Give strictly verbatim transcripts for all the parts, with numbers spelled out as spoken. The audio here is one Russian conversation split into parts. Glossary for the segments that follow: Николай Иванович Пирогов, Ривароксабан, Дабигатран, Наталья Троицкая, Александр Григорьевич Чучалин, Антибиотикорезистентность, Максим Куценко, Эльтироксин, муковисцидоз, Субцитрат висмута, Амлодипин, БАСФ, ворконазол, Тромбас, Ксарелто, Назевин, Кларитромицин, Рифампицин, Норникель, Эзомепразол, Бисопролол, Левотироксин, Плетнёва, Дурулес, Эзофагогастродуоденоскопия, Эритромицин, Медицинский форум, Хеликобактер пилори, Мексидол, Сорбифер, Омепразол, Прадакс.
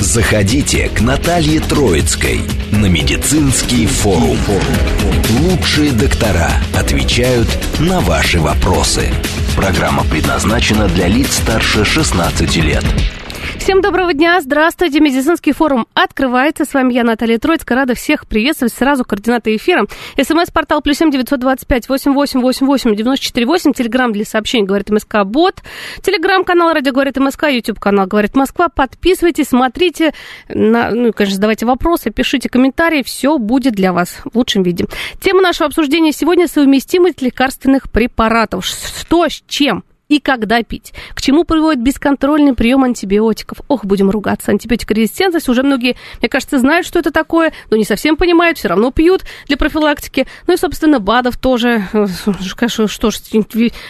Заходите к Наталье Троицкой на Медицинский форум. Лучшие доктора отвечают на ваши вопросы. Программа предназначена для лиц старше шестнадцати лет. Всем доброго дня, здравствуйте, Медицинский форум открывается, с вами я, Наталья Троицкая, рада всех приветствовать, сразу координаты эфира, смс-портал плюс семь девятьсот двадцать пять восемьдесят восемь восемьдесят восемь девяносто четыре восемь, телеграмм для сообщений говорит МСК-бот, телеграм-канал Радио говорит МСК, ютуб-канал говорит Москва, подписывайтесь, смотрите, на, ну и, конечно, задавайте вопросы, пишите комментарии, все будет для вас в лучшем виде. Тема нашего обсуждения сегодня — совместимость лекарственных препаратов, что с чем? И когда пить? К чему приводит бесконтрольный прием антибиотиков? Ох, будем ругаться. Антибиотикорезистентность. Уже многие, мне кажется, знают, что это такое, но не совсем понимают, все равно пьют для профилактики. Ну и, собственно, БАДов тоже. Конечно, что ж,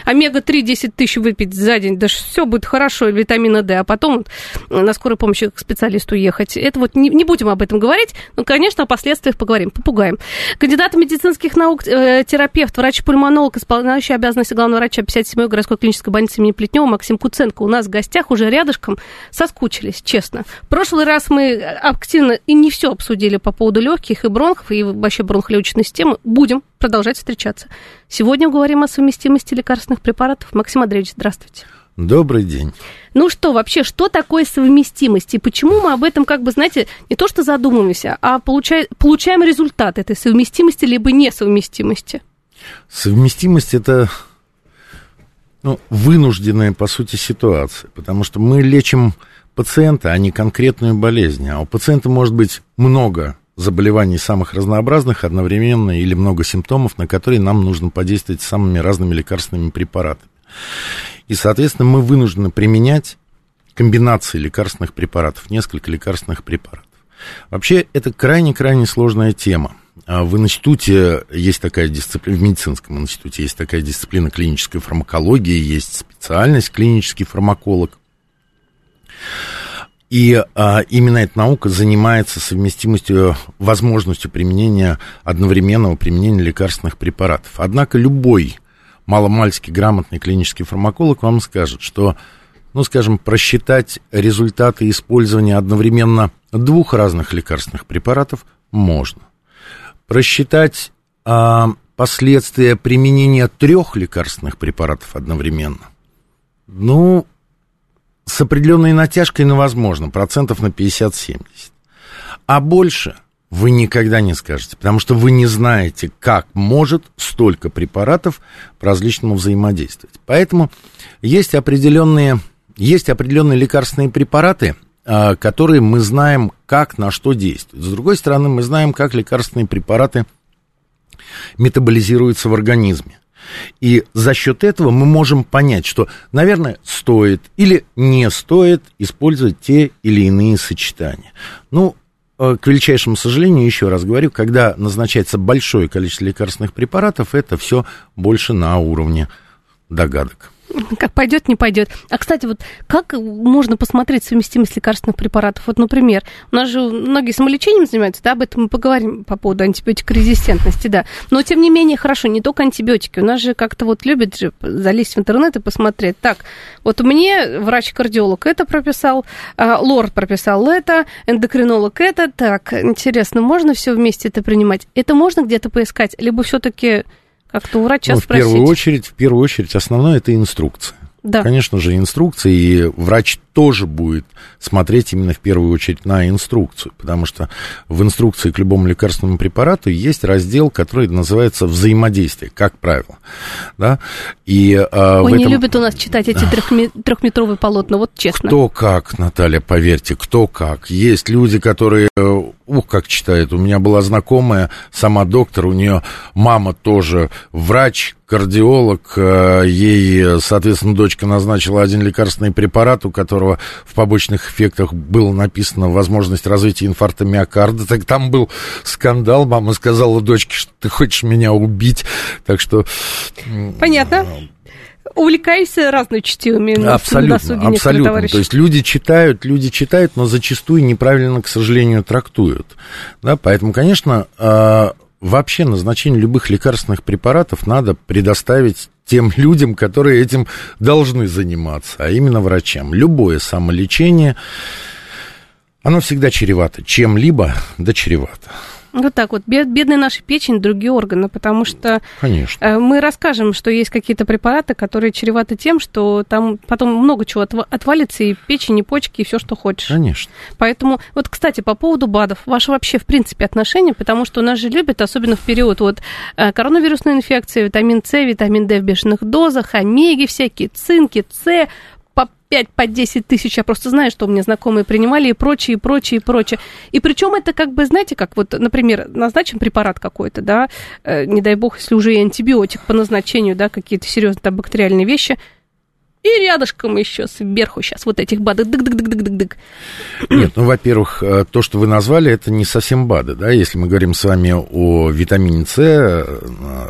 омега-три десять тысяч выпить за день, да все будет хорошо, и витамина Д, а потом на скорой помощи к специалисту ехать. Это вот не, не будем об этом говорить, но, конечно, о последствиях поговорим, попугаем. Кандидат медицинских наук, терапевт, врач-пульмонолог, исполняющий обязанности главного врача пятьдесят седьмой городской клинической больницы имени Плетнёва Максим Куценко у нас в гостях, уже рядышком, соскучились, честно. В прошлый раз мы активно и не все обсудили по поводу легких и бронхов, и вообще бронхолегочной системы. Будем продолжать встречаться. Сегодня говорим о совместимости лекарственных препаратов. Максим Андреевич, здравствуйте. Добрый день. Ну что, вообще, что такое совместимость? И почему мы об этом, как бы, знаете, не то что задумываемся, а получаем, получаем результат этой совместимости либо несовместимости? Совместимость – это... Ну, вынужденная, по сути, ситуация, потому что мы лечим пациента, а не конкретную болезнь. А у пациента может быть много заболеваний самых разнообразных одновременно или много симптомов, на которые нам нужно подействовать самыми разными лекарственными препаратами. И, соответственно, мы вынуждены применять комбинации лекарственных препаратов, несколько лекарственных препаратов. Вообще, это крайне-крайне сложная тема. В институте есть такая дисциплина, в медицинском институте есть такая дисциплина клинической фармакологии, есть специальность клинический фармаколог. И а, именно эта наука занимается совместимостью, возможностью применения, одновременного применения лекарственных препаратов. Однако любой маломальски грамотный клинический фармаколог вам скажет, что, ну, скажем, просчитать результаты использования одновременно двух разных лекарственных препаратов можно. Просчитать а, последствия применения трех лекарственных препаратов одновременно, ну, с определенной натяжкой, но возможно, процентов на пятьдесят-семьдесят. А больше вы никогда не скажете, потому что вы не знаете, как может столько препаратов по-различному взаимодействовать. Поэтому есть определенные, есть определенные лекарственные препараты, которые мы знаем, как на что действует. С другой стороны, мы знаем, как лекарственные препараты метаболизируются в организме. И за счет этого мы можем понять, что, наверное, стоит или не стоит использовать те или иные сочетания. Ну, к величайшему сожалению, еще раз говорю, когда назначается большое количество лекарственных препаратов, это все больше на уровне догадок. Как пойдет, не пойдет. А, кстати, вот как можно посмотреть совместимость лекарственных препаратов? Вот, например, у нас же многие самолечением занимаются, да, об этом мы поговорим по поводу антибиотикорезистентности, да. Но, тем не менее, хорошо, не только антибиотики. У нас же как-то вот любят же залезть в интернет и посмотреть. Так, вот мне врач-кардиолог это прописал, лор прописал это, эндокринолог это. Так, интересно, можно все вместе это принимать? Это можно где-то поискать? Либо все-таки... Как-то у врача ну, в спросить. Первую очередь, в первую очередь, основное – это инструкция. Да. Конечно же, инструкция, и врач тоже будет смотреть именно в первую очередь на инструкцию, потому что в инструкции к любому лекарственному препарату есть раздел, который называется «Взаимодействие», как правило. Да? И, а, Ой, в этом... не любят у нас читать эти трехме... трехметровые полотна, вот честно. Кто как, Наталья, поверьте, кто как. Есть люди, которые... Ух, как читает. У меня была знакомая, сама доктор, у нее мама тоже врач, кардиолог. Ей, соответственно, дочка назначила один лекарственный препарат, у которого в побочных эффектах было написано возможность развития инфаркта миокарда. Так там был скандал. Мама сказала дочке, что ты хочешь меня убить. Так что... Понятно. увлекаешься разными чтивами на досуге некоторые товарищи. То есть люди читают, люди читают, но зачастую неправильно, к сожалению, трактуют. Да, поэтому, конечно, вообще назначение любых лекарственных препаратов надо предоставить тем людям, которые этим должны заниматься, а именно врачам. Любое самолечение, оно всегда чревато. Чем-либо, да чревато. Вот так вот. Бедная наша печень, другие органы, потому что Конечно. мы расскажем, что есть какие-то препараты, которые чреваты тем, что там потом много чего отвалится, и печень, и почки, и все, что хочешь. Конечно. Поэтому, вот, кстати, по поводу БАДов, ваши вообще, в принципе, отношения, потому что нас же любят, особенно в период вот коронавирусной инфекции, витамин С, витамин Д в бешеных дозах, омеги всякие, цинки, С, пять по десять тысяч, я просто знаю, что у меня знакомые принимали, и прочее, и прочее, и прочее. И причем это как бы, знаете, как вот, например, назначен препарат какой-то, да, э, не дай бог, если уже и антибиотик по назначению, да, какие-то серьезные там бактериальные вещи, и рядышком еще сверху сейчас вот этих БАДы, дык-дык-дык-дык-дык. Нет, ну, во-первых, то, что вы назвали, это не совсем БАДы, да, если мы говорим с вами о витамине С,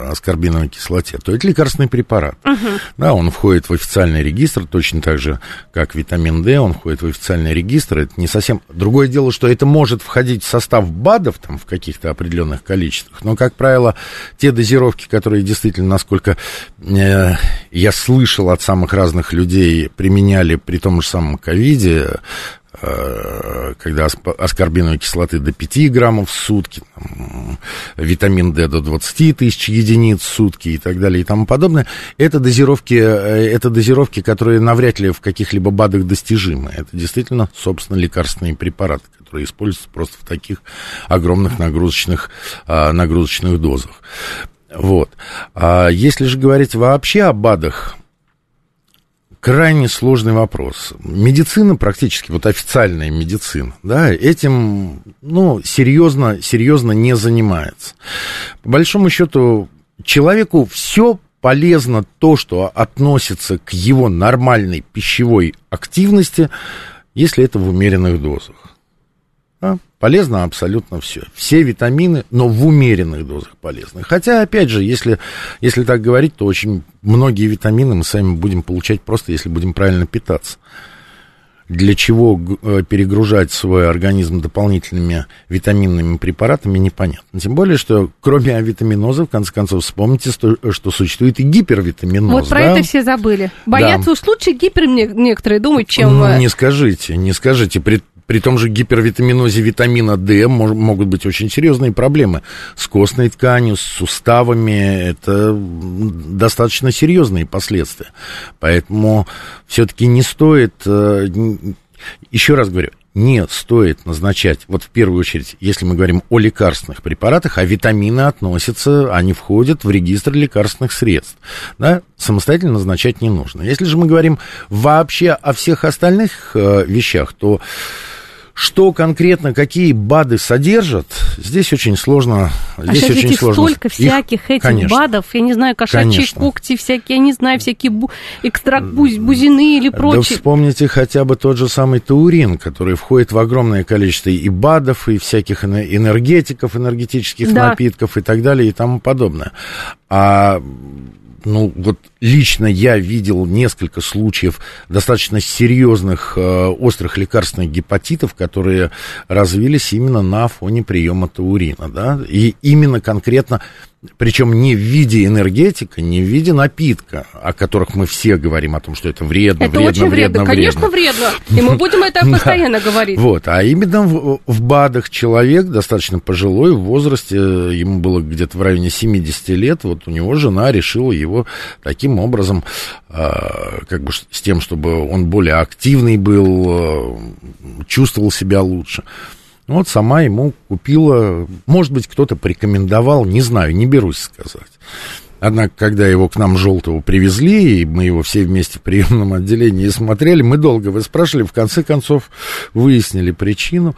аскорбиновой кислоте, то это лекарственный препарат, угу. да, он входит в официальный регистр, точно так же, как витамин Д, он входит в официальный регистр, это не совсем... Другое дело, что это может входить в состав БАДов, там, в каких-то определенных количествах, но, как правило, те дозировки, которые действительно, насколько э, я слышал от самых разных людей применяли при том же самом ковиде, когда аскорбиновой кислоты до пяти граммов в сутки, там, витамин D до двадцати тысяч единиц в сутки и так далее и тому подобное, это дозировки, это дозировки, которые навряд ли в каких-либо БАДах достижимы. Это действительно, собственно, лекарственные препараты, которые используются просто в таких огромных нагрузочных, нагрузочных дозах. Вот. А если же говорить вообще о БАДах, крайне сложный вопрос. Медицина практически, вот официальная медицина, да, этим, ну, серьезно, серьезно не занимается. По большому счету, человеку все полезно то, что относится к его нормальной пищевой активности, если это в умеренных дозах. Да? Полезно абсолютно все. Все витамины, но в умеренных дозах полезны. Хотя, опять же, если, если так говорить, то очень многие витамины мы сами будем получать просто, если будем правильно питаться. Для чего перегружать свой организм дополнительными витаминными препаратами, непонятно. Тем более, что кроме авитаминоза, в конце концов, вспомните, что существует и гипервитаминоз. Вот про да? это все забыли. Боятся да. уж лучше гипер некоторые думают, чем... Ну, не скажите, не скажите, при При том же гипервитаминозе витамина D могут быть очень серьезные проблемы с костной тканью, с суставами. Это достаточно серьезные последствия. Поэтому все-таки не стоит, еще раз говорю, не стоит назначать, вот в первую очередь, если мы говорим о лекарственных препаратах, а витамины относятся, они входят в регистр лекарственных средств, да, самостоятельно назначать не нужно. Если же мы говорим вообще о всех остальных э, вещах, то что конкретно, какие БАДы содержат, здесь очень сложно. Здесь а сейчас очень сложно. Столько всяких их, этих конечно, БАДов, я не знаю, кошачьи конечно. когти всякие, я не знаю, всякие бу- экстракт буз- бузины или прочее. Да вспомните хотя бы тот же самый таурин, который входит в огромное количество и БАДов, и всяких энергетиков, энергетических да. напитков и так далее и тому подобное. А... Ну, вот лично я видел несколько случаев достаточно серьезных э, острых лекарственных гепатитов, которые развились именно на фоне приема таурина, да, и именно конкретно, причем не в виде энергетика, не в виде напитка, о которых мы все говорим о том, что это вредно, это вредно, очень вредно, вредно, конечно, вредно, вредно. И мы будем это постоянно говорить. Вот, а именно в БАДах человек достаточно пожилой, в возрасте, ему было где-то в районе семидесяти лет, вот у него жена решила его таким образом, как бы с тем, чтобы он более активный был, чувствовал себя лучше. Вот сама ему купила, может быть, кто-то порекомендовал, не знаю, не берусь сказать. Однако, когда его к нам желтого привезли, и мы его все вместе в приемном отделении смотрели, мы долго его спрашивали, в конце концов выяснили причину.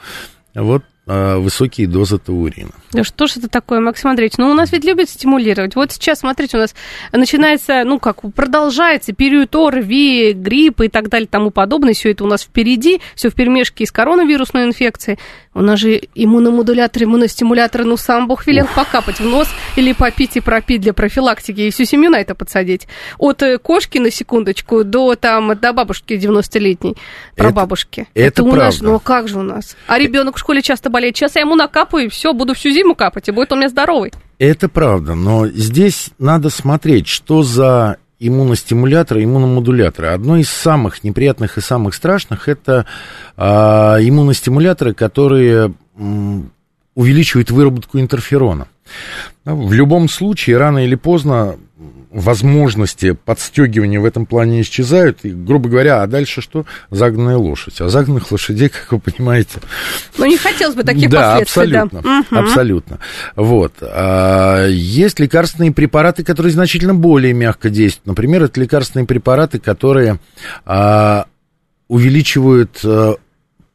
Вот. Высокие дозы таурина. Да что ж это такое, Максим Андреевич? Ну, у нас ведь любят стимулировать. Вот сейчас, смотрите, у нас начинается, ну, как, продолжается период ОРВИ, гриппа и так далее, тому подобное. Все это у нас впереди, все вперемешке с коронавирусной инфекцией. У нас же иммуномодуляторы, иммуностимуляторы, ну, сам Бог велел покапать в нос или попить и пропить для профилактики, и всю семью на это подсадить. От кошки, на секундочку, до, там, до бабушки девяностолетней, прабабушки. Это, это, это у правда. Нас, ну, как же у нас? А ребенок в школе часто болеет. Сейчас я ему накапаю, и все, буду всю зиму капать, и будет он у меня здоровый. Это правда, но здесь надо смотреть, что за... иммуностимуляторы, иммуномодуляторы. Одно из самых неприятных и самых страшных — это э, иммуностимуляторы, которые м, увеличивают выработку интерферона. В любом случае, рано или поздно возможности подстегивания в этом плане исчезают. И, грубо говоря, а дальше что? Загнанная лошадь. А загнанных лошадей, как вы понимаете... Ну, не хотелось бы таких да, последствий. Абсолютно, да, угу. абсолютно. Вот. А есть лекарственные препараты, которые значительно более мягко действуют. Например, это лекарственные препараты, которые а, увеличивают а,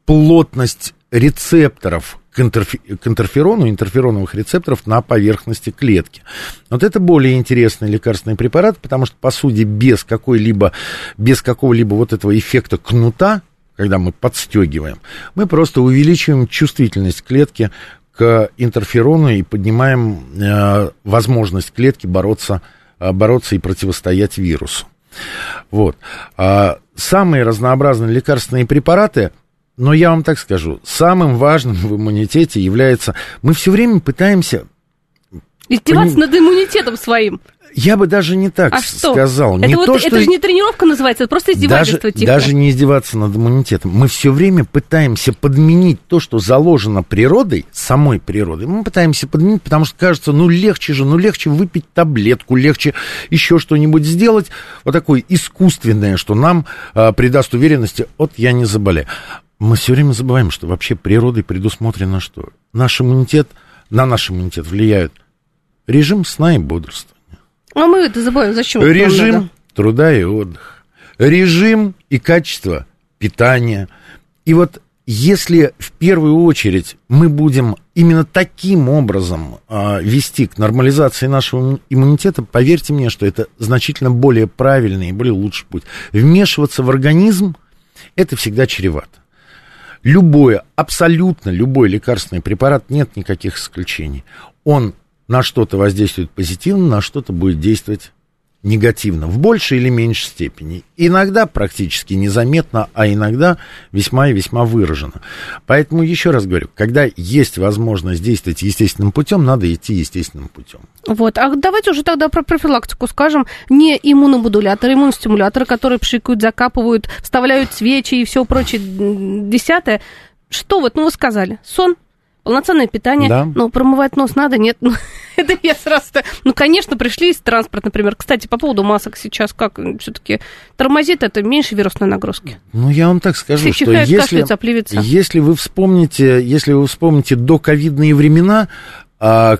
плотность рецепторов к интерферону, интерфероновых рецепторов на поверхности клетки. Вот это более интересный лекарственный препарат, потому что, по сути, без какой-либо, без какого-либо вот этого эффекта кнута, когда мы подстегиваем, мы просто увеличиваем чувствительность клетки к интерферону и поднимаем э, возможность клетки бороться, э, бороться и противостоять вирусу. Вот. А самые разнообразные лекарственные препараты... Но я вам так скажу, самым важным в иммунитете является... Мы все время пытаемся... Издеваться Поним... над иммунитетом своим. Я бы даже не так а сказал. Это, не вот, то, это что... же не тренировка называется, это просто издевательство. Даже, типа. даже не издеваться над иммунитетом. Мы все время пытаемся подменить то, что заложено природой, самой природой. Мы пытаемся подменить, потому что кажется, ну легче же, ну легче выпить таблетку, легче еще что-нибудь сделать. Вот такое искусственное, что нам а, придаст уверенности, вот я не заболею. Мы все время забываем, что вообще природой предусмотрено что? Наш иммунитет, на наш иммунитет влияют режим сна и бодрствования. А мы это забываем. Зачем? Режим надо? Труда и отдыха. Режим и качество питания. И вот если в первую очередь мы будем именно таким образом а, вести к нормализации нашего иммунитета, поверьте мне, что это значительно более правильный и более лучший путь. Вмешиваться в организм — это всегда чревато. Любое, абсолютно любой лекарственный препарат, нет никаких исключений. Он на что-то воздействует позитивно, на что-то будет действовать негативно, в большей или меньшей степени. Иногда практически незаметно, а иногда весьма и весьма выраженно. Поэтому еще раз говорю, когда есть возможность действовать естественным путем, надо идти естественным путем. Вот, а давайте уже тогда про профилактику скажем. Не иммуномодуляторы, иммуностимуляторы, которые пшикают, закапывают, вставляют свечи и все прочее десятое. Что вот, ну вы сказали, сон? Полноценное питание, да. Ну, промывать нос надо, нет, ну, это я сразу-то... Ну, конечно, пришли из транспорта, например. Кстати, по поводу масок сейчас, как все-таки тормозит это меньше вирусной нагрузки? Ну, я вам так скажу, Все что если, если вы вспомните, если вы вспомните доковидные времена, а,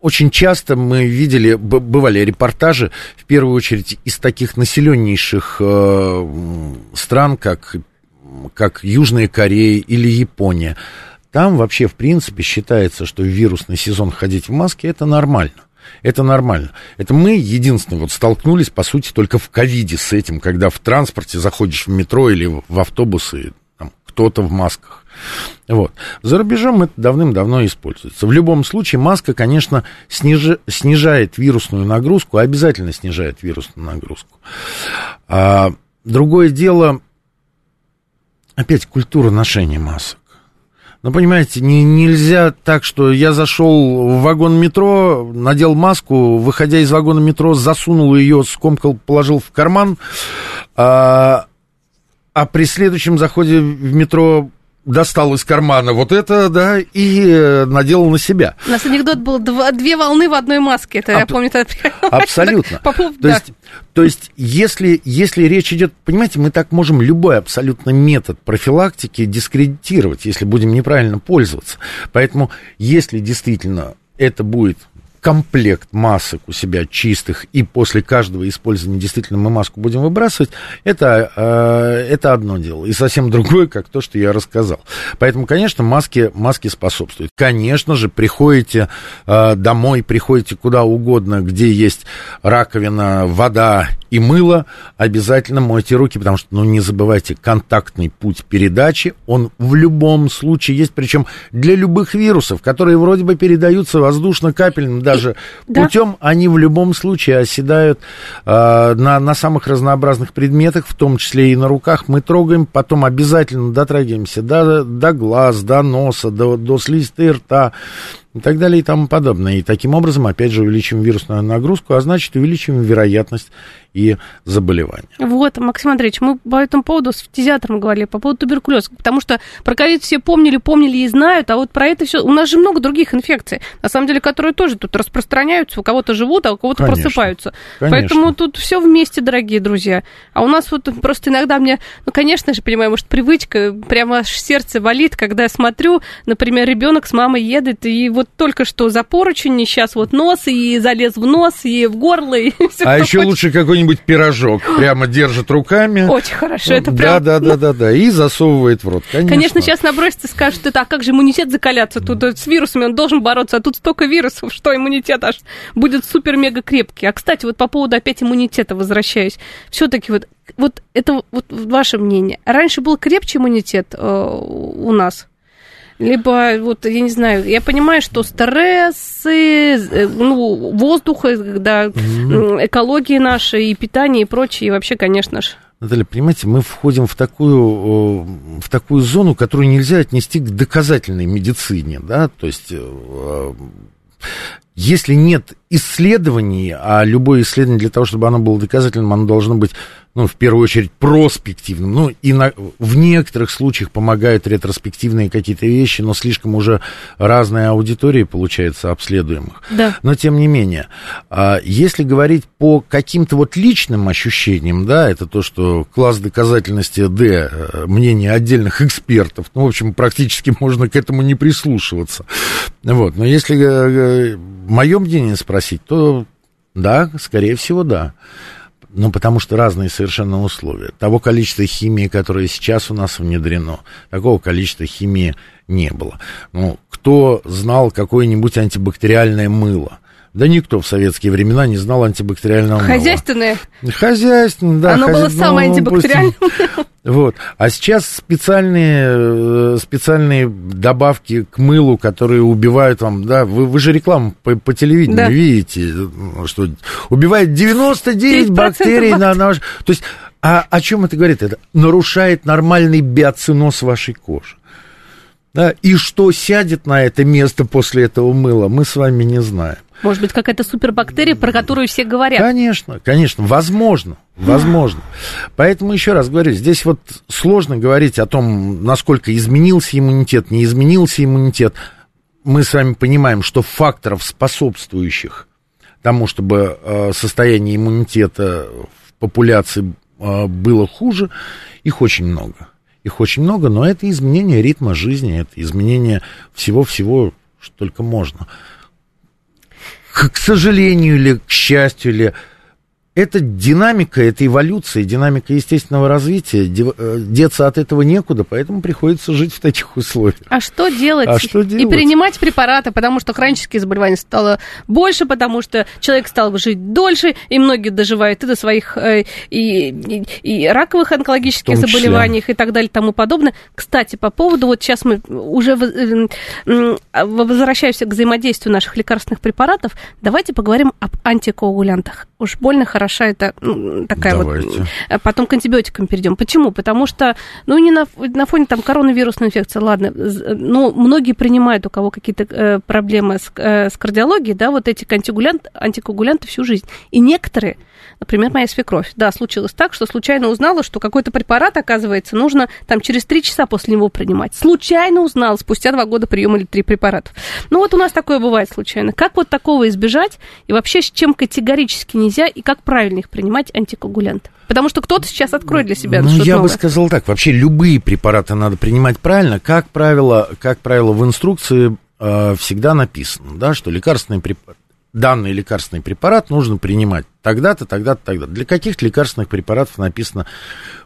очень часто мы видели, бывали репортажи, в первую очередь, из таких населеннейших э, стран, как, как Южная Корея или Япония. Там вообще, в принципе, считается, что в вирусный сезон ходить в маске – это нормально. Это нормально. Это мы, единственное, вот столкнулись, по сути, только в ковиде с этим, когда в транспорте заходишь в метро или в автобус, и там кто-то в масках. Вот. За рубежом это давным-давно используется. В любом случае, маска, конечно, снижи, снижает вирусную нагрузку, обязательно снижает вирусную нагрузку. А, другое дело, опять, культура ношения масок. Ну, понимаете, не, нельзя так, что я зашел в вагон метро, надел маску, выходя из вагона метро, засунул ее, скомкал, положил в карман, а, а при следующем заходе в метро достал из кармана вот это, да, и надел на себя. У нас анекдот был два, две волны в одной маске, это, Аб- я помню, это... Абсолютно. Попов, то, да. есть, то есть, если, если речь идет, понимаете, мы так можем любой абсолютно метод профилактики дискредитировать, если будем неправильно пользоваться. Поэтому, если действительно это будет комплект масок у себя чистых, и после каждого использования действительно мы маску будем выбрасывать, это, э, это одно дело. И совсем другое, как то, что я рассказал. Поэтому, конечно, маски, маски способствуют. Конечно же, приходите э, домой, приходите куда угодно, где есть раковина, вода и мыло, обязательно мойте руки, потому что, ну, не забывайте, контактный путь передачи, он в любом случае есть, причем для любых вирусов, которые вроде бы передаются воздушно-капельным даже и, путем, да? Они в любом случае оседают э, на, на самых разнообразных предметах, в том числе и на руках. Мы трогаем, потом обязательно дотрагиваемся до, до глаз, до носа, до, до слизистой рта, и так далее и тому подобное. И таким образом, опять же, увеличим вирусную нагрузку, а значит, увеличим вероятность и заболевания. Вот, Максим Андреевич, мы по этому поводу с фтизиатром говорили, по поводу туберкулеза, потому что про ковид все помнили, помнили и знают, а вот про это все у нас же много других инфекций, на самом деле, которые тоже тут распространяются, у кого-то живут, а у кого-то конечно, просыпаются. Конечно. Поэтому тут все вместе, дорогие друзья. А у нас вот просто иногда мне, ну, конечно же, понимаю, может, привычка, прямо аж сердце болит, когда я смотрю, например, ребенок с мамой едет, и вот только что за поручень, и сейчас вот нос, и залез в нос, и в горло, и все. А еще хочет. Лучше какой-нибудь пирожок прямо держит руками. Очень хорошо, это прям... Да-да-да-да, и засовывает в рот, конечно. Конечно, сейчас набросится, скажут, это, а как же иммунитет закаляться тут, с вирусами он должен бороться, а тут столько вирусов, что иммунитет аж будет супер-мега крепкий. А, кстати, вот по поводу опять иммунитета возвращаюсь, все-таки вот, вот это вот ваше мнение. Раньше был крепче иммунитет э, у нас? Либо, вот, я не знаю, я понимаю, что стрессы, ну, воздух, да, mm-hmm. экология наша, и питание, и прочее, и вообще, конечно же. Наталья, понимаете, мы входим в такую, в такую зону, которую нельзя отнести к доказательной медицине, да, то есть... Если нет исследований, а любое исследование для того, чтобы оно было доказательным, оно должно быть, ну, в первую очередь, проспективным. Ну, и на, в некоторых случаях помогают ретроспективные какие-то вещи, но слишком уже разная аудитория получается обследуемых. Да. Но, тем не менее, если говорить по каким-то вот личным ощущениям, да, это то, что класс доказательности Д, мнение отдельных экспертов, ну, в общем, практически можно к этому не прислушиваться. Вот, но если... Мое мнение спросить, то да, скорее всего, да. Ну, потому что разные совершенно условия. Того количества химии, которое сейчас у нас внедрено, такого количества химии не было. Ну, кто знал какое-нибудь антибактериальное мыло? Да никто в советские времена не знал антибактериального мыла. Хозяйственное? Хозяйственное, да. Оно хозя... было самое ну, антибактериальное. Вот. А сейчас специальные, специальные добавки к мылу, которые убивают вам, да, вы, вы же рекламу по, по телевидению да. видите, что убивает девяносто девять бактерий на, на ваш... То есть, а, о чем это говорит? Это нарушает нормальный биоциноз вашей кожи. Да, и что сядет на это место после этого мыла, мы с вами не знаем. Может быть, какая-то супербактерия, про которую все говорят. Конечно, конечно, возможно, возможно. Поэтому еще раз говорю, здесь вот сложно говорить о том, насколько изменился иммунитет, не изменился иммунитет. Мы с вами понимаем, что факторов, способствующих тому, чтобы состояние иммунитета в популяции было хуже, их очень много. Их очень много, но это изменение ритма жизни, это изменение всего-всего, что только можно. К, к сожалению или к счастью или... Это динамика, это эволюция, динамика естественного развития. Деться от этого некуда, поэтому приходится жить в таких условиях. А что делать? А что делать? И принимать препараты, потому что хронические заболевания стало больше, потому что человек стал жить дольше, и многие доживают и до своих и, и, и раковых онкологических заболеваний и так далее, тому подобное. Кстати, по поводу, вот сейчас мы уже возвращаемся к взаимодействию наших лекарственных препаратов, давайте поговорим об антикоагулянтах. Уж больно хорошо. Хороша это такая Давайте. Вот... Потом к антибиотикам перейдем. Почему? Потому что, ну, не на, на фоне там коронавирусной инфекции, ладно, но многие принимают, у кого какие-то э, проблемы с, э, с кардиологией, да, вот эти антикоагулянты, антикоагулянты всю жизнь. И некоторые, например, моя свекровь, да, случилось так, что случайно узнала, что какой-то препарат, оказывается, нужно там через три часа после него принимать. Случайно узнала, спустя два года приема или три препарата. Ну, вот у нас такое бывает случайно. Как вот такого избежать? И вообще, с чем категорически нельзя, и как правильно их принимать, антикоагулянты? Потому что кто-то сейчас откроет для себя ну, что-то я новое. Бы сказал так, вообще любые препараты надо принимать правильно. Как правило, как правило в инструкции э, всегда написано, да, что лекарственные препараты, данный лекарственный препарат нужно принимать тогда-то, тогда-то, тогда-то. Для каких-то лекарственных препаратов написано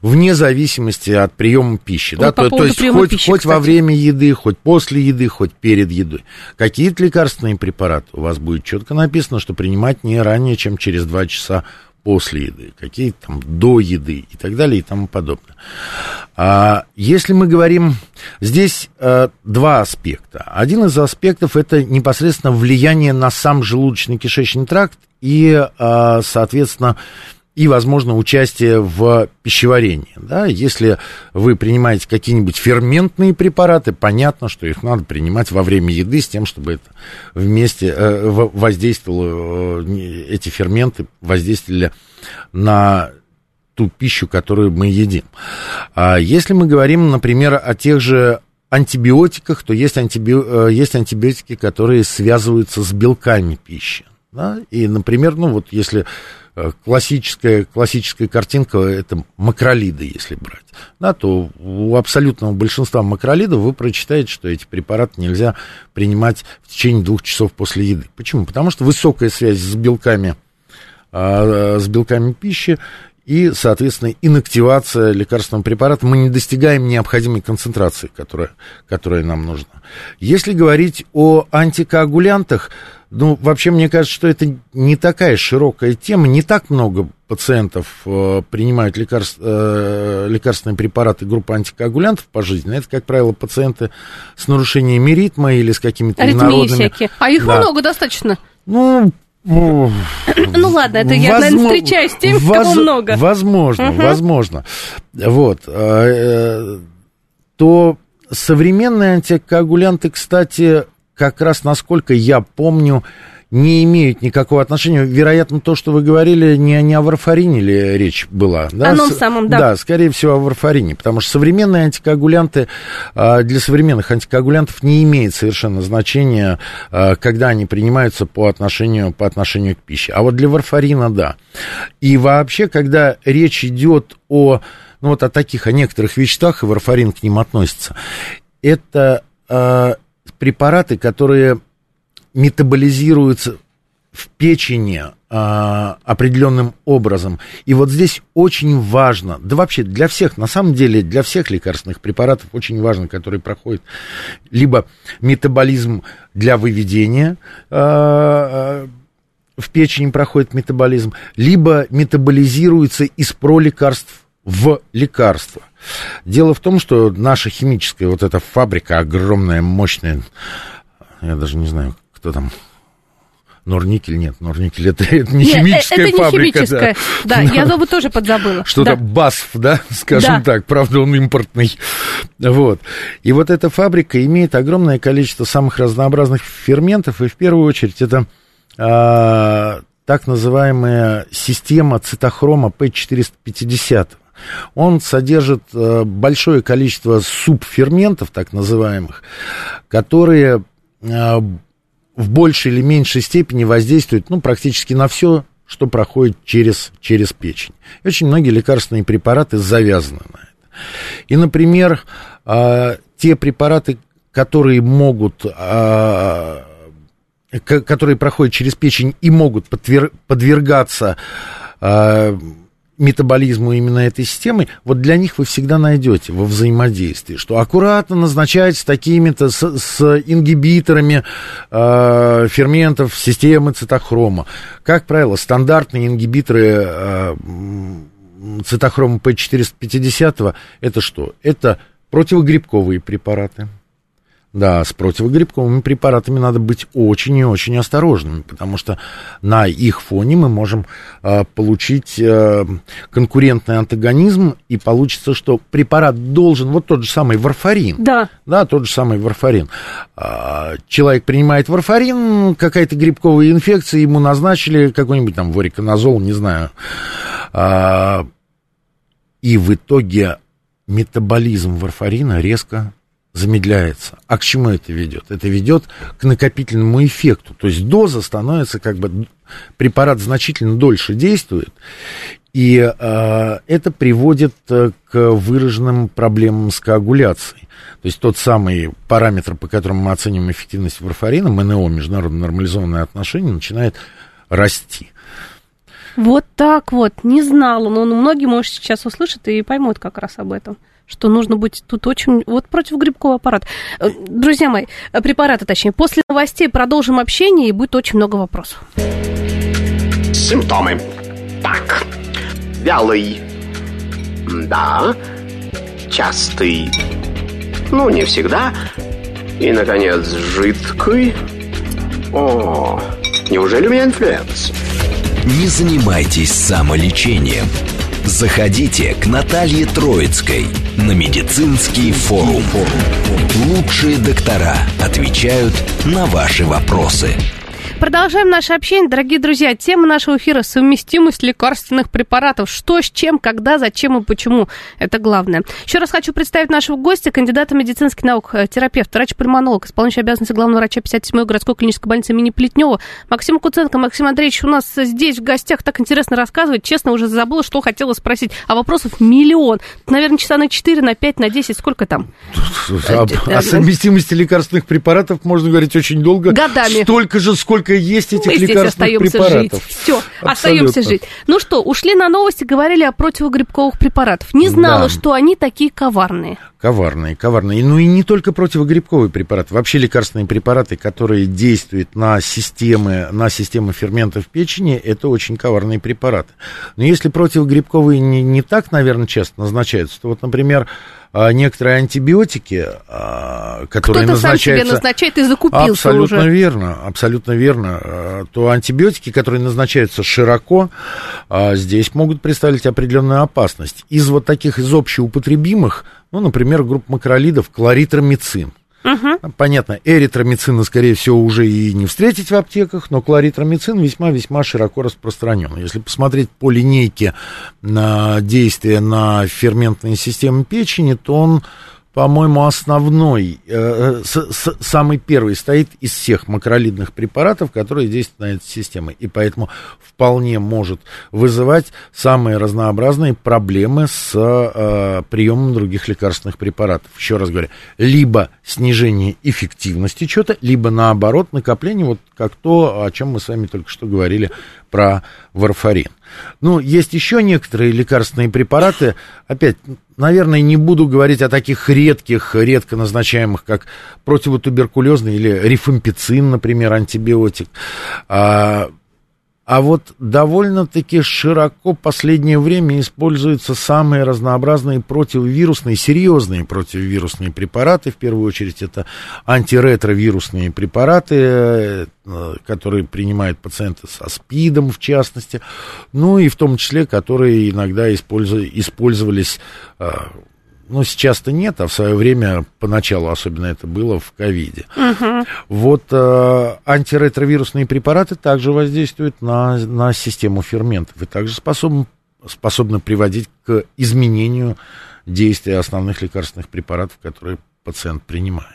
вне зависимости от приема пищи. Вот да, по то, то есть хоть, пищи, хоть во время еды, хоть после еды, хоть перед едой. Какие-то лекарственные препараты у вас будет четко написано, что принимать не ранее, чем через два часа после еды. Какие-то там до еды и так далее и тому подобное. А если мы говорим... Здесь э, два аспекта. Один из аспектов — это непосредственно влияние на сам желудочно-кишечный тракт и, э, соответственно, и, возможно, участие в пищеварении. Да? Если вы принимаете какие-нибудь ферментные препараты, понятно, что их надо принимать во время еды с тем, чтобы это вместе э, воздействовало, э, эти ферменты воздействовали на ту пищу, которую мы едим. А если мы говорим, например, о тех же антибиотиках, то есть, антиби... есть антибиотики, которые связываются с белками пищи. Да? И, например, ну вот если... Классическая, классическая картинка — это макролиды, если брать, да, то у абсолютного большинства макролидов вы прочитаете, что эти препараты нельзя принимать в течение двух часов после еды. Почему? Потому что высокая связь с белками, с белками пищи и, соответственно, инактивация лекарственного препарата. Мы не достигаем необходимой концентрации, которая, которая нам нужна. Если говорить о антикоагулянтах, ну, вообще, мне кажется, что это не такая широкая тема. Не так много пациентов э, принимают лекарств, э, лекарственные препараты группы антикоагулянтов пожизненно. Это, как правило, пациенты с нарушениями ритма или с какими-то инородными... всякие. А их да. много достаточно? Ну... Ну, ну ладно, это я, возможно, наверное, встречаюсь с тем, воз... кого много. Возможно, угу. возможно. Вот. Э, э, то современные антикоагулянты, кстати... как раз, насколько я помню, не имеют никакого отношения. Вероятно, то, что вы говорили, не, не о варфарине ли речь была? Да? Оно самом, да. Да, скорее всего, о варфарине, потому что современные антикоагулянты, для современных антикоагулянтов не имеет совершенно значения, когда они принимаются по отношению, по отношению к пище. А вот для варфарина, да. И вообще, когда речь идет о, ну, вот о таких, о некоторых веществах, и варфарин к ним относится, это... препараты, которые метаболизируются в печени э, определенным образом. И вот здесь очень важно, да вообще для всех, на самом деле для всех лекарственных препаратов очень важно, которые проходят либо метаболизм для выведения, э, в печени проходит метаболизм, либо метаболизируется из пролекарств в лекарства. Дело в том, что наша химическая вот эта фабрика, огромная, мощная, я даже не знаю, кто там, Норникель, нет, Норникель, это, это не нет, химическая это фабрика. Это не химическая, да, да я думаю, тоже подзабыла. Что-то да. БАСФ, да, скажем да. так, правда, он импортный. Вот. И вот эта фабрика имеет огромное количество самых разнообразных ферментов, и в первую очередь это... А- так называемая система цитохрома П четыреста пятьдесят. Он содержит большое количество субферментов, так называемых, которые в большей или меньшей степени воздействуют, ну, практически на все, что проходит через, через печень. И очень многие лекарственные препараты завязаны на это. И, например, те препараты, которые могут... которые проходят через печень и могут подвер... подвергаться э, метаболизму именно этой системы, вот для них вы всегда найдете во взаимодействии, что аккуратно назначать с такими-то, с, с ингибиторами э, ферментов системы цитохрома. Как правило, стандартные ингибиторы э, цитохрома П четыреста пятьдесят, это что? Это противогрибковые препараты. Да, с противогрибковыми препаратами надо быть очень и очень осторожными, потому что на их фоне мы можем э, получить э, конкурентный антагонизм, и получится, что препарат должен, вот тот же самый варфарин, да, да тот же самый варфарин. Э, человек принимает варфарин, какая-то грибковая инфекция, ему назначили какой-нибудь там ворконазол, не знаю, э, и в итоге метаболизм варфарина резко замедляется. А к чему это ведет? Это ведет к накопительному эффекту. То есть доза становится как бы... Препарат значительно дольше действует, и э, это приводит к выраженным проблемам с коагуляцией. То есть тот самый параметр, по которому мы оценим эффективность варфарина, МНО, международно нормализованное отношение, начинает расти. Вот так вот, не знала, но многие, может, сейчас услышат и поймут как раз об этом, что нужно быть тут очень... Вот против грибкового аппарата. Друзья мои, препараты, точнее, после новостей продолжим общение, и будет очень много вопросов. Симптомы. Так. Вялый. Да. Частый. Ну, не всегда. И, наконец, жидкий. О, неужели у меня инфлюенс? Не занимайтесь самолечением. Заходите к Наталье Троицкой на Медицинский форум. Лучшие доктора отвечают на ваши вопросы. Продолжаем наше общение, дорогие друзья. Тема нашего эфира – совместимость лекарственных препаратов. Что с чем, когда, зачем и почему. Это главное. Еще раз хочу представить нашего гостя, кандидата медицинских наук, терапевт, врач-пульмонолог, исполняющий обязанности главного врача пятьдесят седьмой городской клинической больницы имени Плетнёва. Максим Куценко. Максим Андреевич, у нас здесь в гостях так интересно рассказывает. Честно, уже забыла, что хотела спросить. А вопросов миллион. Наверное, часа на четыре, на пять, на десять. Сколько там? О совместимости лекарственных препаратов можно говорить очень долго. Годами. Столько же, сколько есть этих мы лекарственных препаратов. Жить. Все, абсолютно. Остаемся жить. Ну что, ушли на новости, говорили о противогрибковых препаратах. Не знала, да. что они такие коварные. Коварные, коварные. Ну и не только противогрибковые препараты. Вообще лекарственные препараты, которые действуют на системы, на систему ферментов печени, это очень коварные препараты. Но если противогрибковые не, не так, наверное, часто назначаются, то вот, например, некоторые антибиотики, которые кто-то назначаются... Кто-то сам себе назначает и закупился абсолютно уже. Абсолютно верно, абсолютно верно. То антибиотики, которые назначаются широко, здесь могут представить определенную опасность. Из вот таких, из общеупотребимых, ну, например, группа макролидов, кларитромицин. Угу. Понятно, эритромицина, скорее всего, уже и не встретить в аптеках, но кларитромицин весьма-весьма широко распространен. Если посмотреть по линейке на действия на ферментные системы печени, то он, по-моему, основной, э, с, с, самый первый стоит из всех макролидных препаратов, которые действуют на этой системе, и поэтому вполне может вызывать самые разнообразные проблемы с э, приемом других лекарственных препаратов. Еще раз говорю, либо снижение эффективности чего-то, либо, наоборот, накопление, вот как то, о чем мы с вами только что говорили про варфарин. Ну, есть еще некоторые лекарственные препараты. Опять, наверное, не буду говорить о таких редких, редко назначаемых, как противотуберкулезный или рифампицин, например, антибиотик. А, а вот довольно-таки широко в последнее время используются самые разнообразные противовирусные, серьезные противовирусные препараты. В первую очередь это антиретровирусные препараты, которые принимают пациенты со СПИДом, в частности, ну и в том числе, которые иногда использу- использовались, э, ну, сейчас-то нет, а в свое время, поначалу особенно это было, в ковиде. Угу. Вот э, антиретровирусные препараты также воздействуют на, на систему ферментов и также способны, способны приводить к изменению действия основных лекарственных препаратов, которые пациент принимает.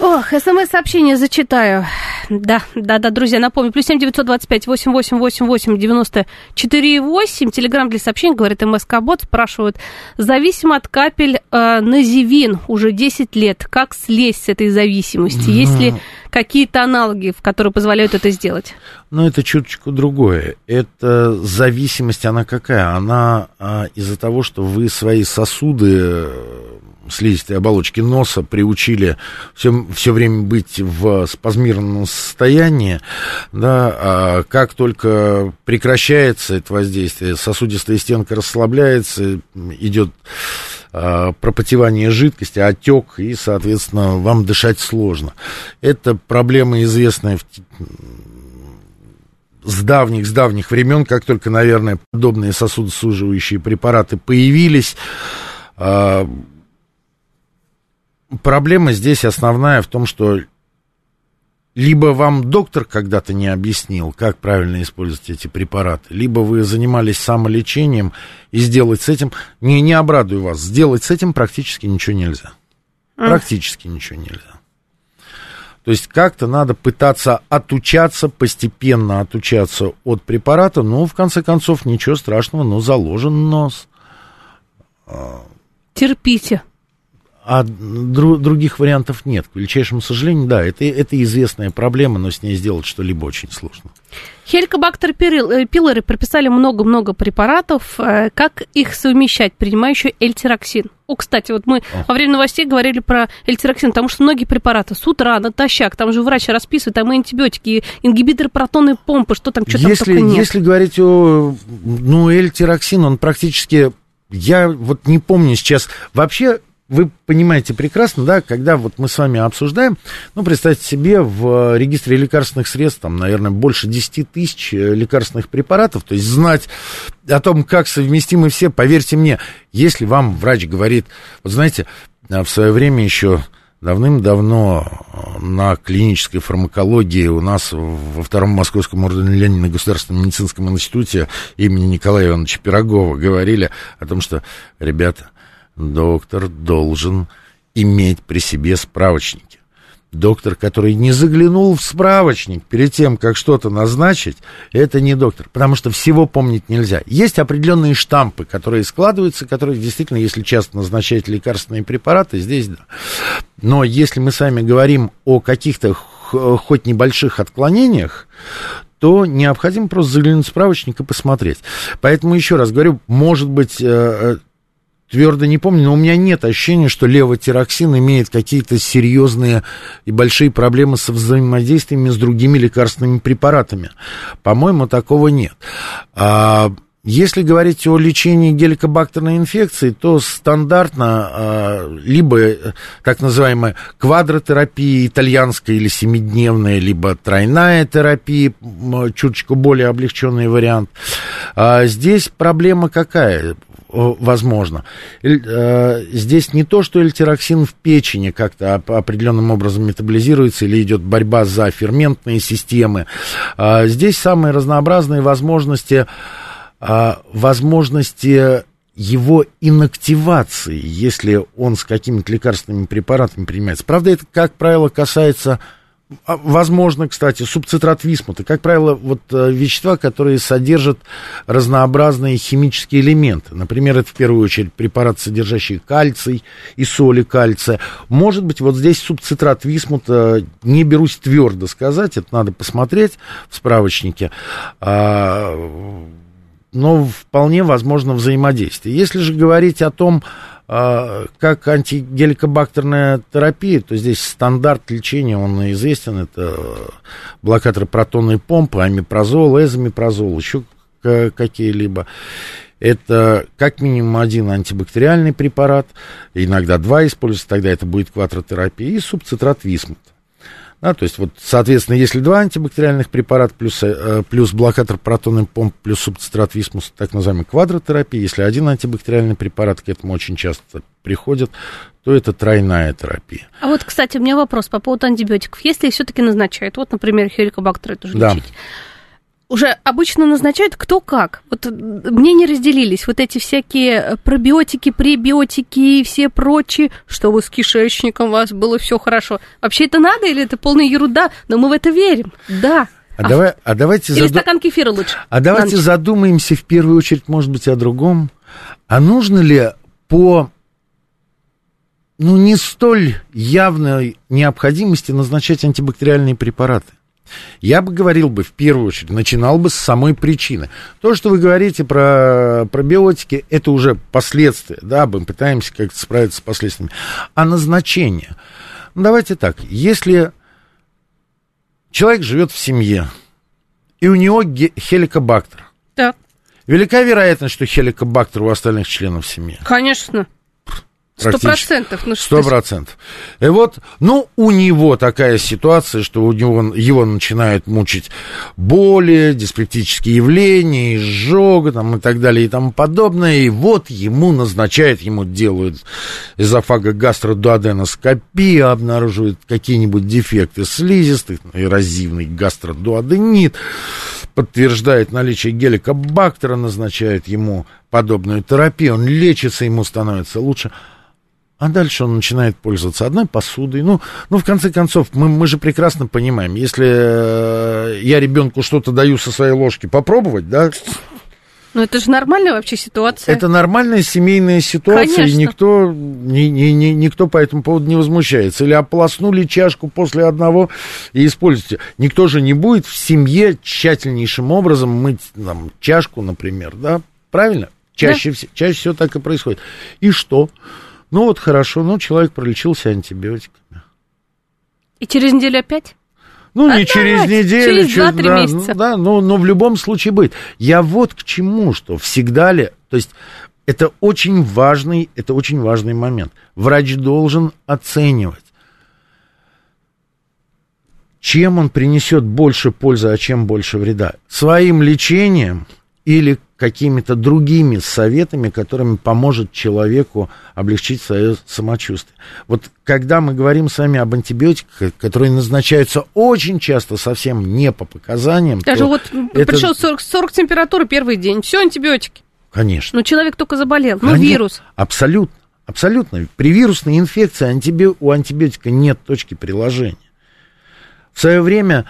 Ох, смс-сообщение зачитаю. Да, да, да, друзья, напомню. Плюс семь девятьсот двадцать пять восемь восемь восемь восемь девяносто четыре восемь. Телеграмм для сообщений, говорит МСК-бот, спрашивают. Зависим от капель э, Назевин уже десять лет. Как слезть с этой зависимости? Mm. Есть ли какие-то аналоги, которые позволяют это сделать? Ну, это чуточку другое. Это зависимость, она какая? Она э, из-за того, что вы свои сосуды... Э, слизистой оболочки носа приучили все, все время быть в спазмированном состоянии, да, а как только прекращается это воздействие, сосудистая стенка расслабляется, идет а, пропотевание жидкости, отек, и, соответственно, вам дышать сложно. Это проблема, известная в... С давних, с давних времен, как только, наверное, подобные сосудосуживающие препараты появились, а, проблема здесь основная в том, что либо вам доктор когда-то не объяснил, как правильно использовать эти препараты, либо вы занимались самолечением, и сделать с этим, не, не обрадую вас, сделать с этим практически ничего нельзя. Практически ничего нельзя. То есть как-то надо пытаться отучаться, постепенно отучаться от препарата. Ну, в конце концов, ничего страшного, но заложен нос. Терпите. А дру- других вариантов нет. К величайшему сожалению, да, это, это известная проблема, но с ней сделать что-либо очень сложно. Хеликобактер пилори прописали много-много препаратов. Как их совмещать, принимая еще эльтироксин? О, кстати, вот мы О. во время новостей говорили про эльтироксин, потому что многие препараты с утра натощак, там же врач расписывает, там и антибиотики, и ингибиторы протонной помпы, что там, что там только нет. Если говорить о... Ну, эльтироксин, он практически... Я вот не помню сейчас... Вообще... Вы понимаете прекрасно, да, когда вот мы с вами обсуждаем, ну, представьте себе, в регистре лекарственных средств, там, наверное, больше десять тысяч лекарственных препаратов, то есть знать о том, как совместимы все, поверьте мне, если вам врач говорит, вот знаете, в свое время еще давным-давно на клинической фармакологии у нас во втором Московском ордене Ленина Государственном медицинском институте имени Николая Ивановича Пирогова говорили о том, что, ребята, доктор должен иметь при себе справочники. Доктор, который не заглянул в справочник перед тем, как что-то назначить, это не доктор, потому что всего помнить нельзя. Есть определенные штампы, которые складываются, которые действительно, если часто назначать лекарственные препараты, здесь да. Но если мы с вами говорим о каких-то хоть небольших отклонениях, то необходимо просто заглянуть в справочник и посмотреть. Поэтому еще раз говорю, может быть... Твердо не помню, но у меня нет ощущения, что левотироксин имеет какие-то серьезные и большие проблемы со взаимодействиями с другими лекарственными препаратами. По-моему, такого нет. А если говорить о лечении геликобактерной инфекции, то стандартно а, либо так называемая квадротерапия итальянская или семидневная, либо тройная терапия, чуточку более облегченный вариант. А здесь проблема какая? Возможно. Здесь не то, что эльтироксин в печени как-то определенным образом метаболизируется или идет борьба за ферментные системы. Здесь самые разнообразные возможности, возможности его инактивации, если он с какими-то лекарственными препаратами принимается. Правда, это, как правило, касается... Возможно, кстати, субцитрат висмута. Как правило, вот вещества, которые содержат разнообразные химические элементы. Например, это в первую очередь препараты, содержащие кальций и соли кальция. Может быть, вот здесь субцитрат висмута, не берусь твердо сказать, это надо посмотреть в справочнике, но вполне возможно взаимодействие. Если же говорить о том, как антигеликобактерная терапия, то здесь стандарт лечения, он известен, это блокаторы протонной помпы, омепразол, эзомепразол, еще какие-либо. Это как минимум один антибактериальный препарат, иногда два используются, тогда это будет квадротерапия, и субцитрат висмута. Да, то есть, вот, соответственно, если два антибактериальных препарата плюс, плюс блокатор протонной помпы плюс субцитрат висмуса, так называемая квадротерапия, если один антибактериальный препарат, к этому очень часто приходит, то это тройная терапия. А вот, кстати, у меня вопрос по поводу антибиотиков. Если их все-таки назначают, вот, например, хеликобактер тоже да. лечить, уже обычно назначают кто как. Вот мнения разделились. Вот эти всякие пробиотики, пребиотики и все прочие, чтобы с кишечником у вас было все хорошо. Вообще это надо или это полная ерунда? Но мы в это верим. Да. А, а, давай, а давайте или заду... стакан кефира лучше. А давайте задумаемся в первую очередь, может быть, о другом. А нужно ли по... ну, не столь явной необходимости назначать антибактериальные препараты? Я бы говорил бы, в первую очередь, начинал бы с самой причины. То, что вы говорите про пробиотики, это уже последствия, да, мы пытаемся как-то справиться с последствиями. А назначение? Ну, давайте так, если человек живет в семье, и у него хеликобактер, да. велика вероятность, что хеликобактер у остальных членов семьи? Конечно. Сто процентов. Сто процентов. И вот, ну, у него такая ситуация, что у него, его начинают мучить боли, диспептические явления, изжога там, и так далее и тому подобное. И вот ему назначают, ему делают эзофагогастродуоденоскопию, обнаруживают какие-нибудь дефекты слизистых, эрозивный гастродуоденит, подтверждает наличие геликобактера, назначает ему подобную терапию, он лечится, ему становится лучше. А дальше он начинает пользоваться одной посудой. Ну, ну в конце концов, мы, мы же прекрасно понимаем, если я ребенку что-то даю со своей ложки попробовать, да... Ну, это же нормальная вообще ситуация. Это нормальная семейная ситуация, конечно. И никто, ни, ни, ни, никто по этому поводу не возмущается. Или ополоснули чашку после одного и используйте. Никто же не будет в семье тщательнейшим образом мыть там, чашку, например, да? Правильно? Чаще, да. Все, чаще всего так и происходит. И что? Ну, вот хорошо, ну, человек пролечился антибиотиками. И через неделю опять? Ну, а не да, через неделю, через, через два-три да, месяца. Ну, да, но, но в любом случае будет. Я вот к чему, что всегда ли... То есть это очень важный, это очень важный момент. Врач должен оценивать, чем он принесет больше пользы, а чем больше вреда. Своим лечением или какими-то другими советами, которыми поможет человеку облегчить свое самочувствие. Вот когда мы говорим с вами об антибиотиках, которые назначаются очень часто совсем не по показаниям. Даже вот это... пришел сорок, сорок температуры первый день, все антибиотики. Конечно. Но человек только заболел, ну Конечно. Вирус. Абсолютно, абсолютно. При вирусной инфекции антиби... у антибиотика нет точки приложения. В свое время...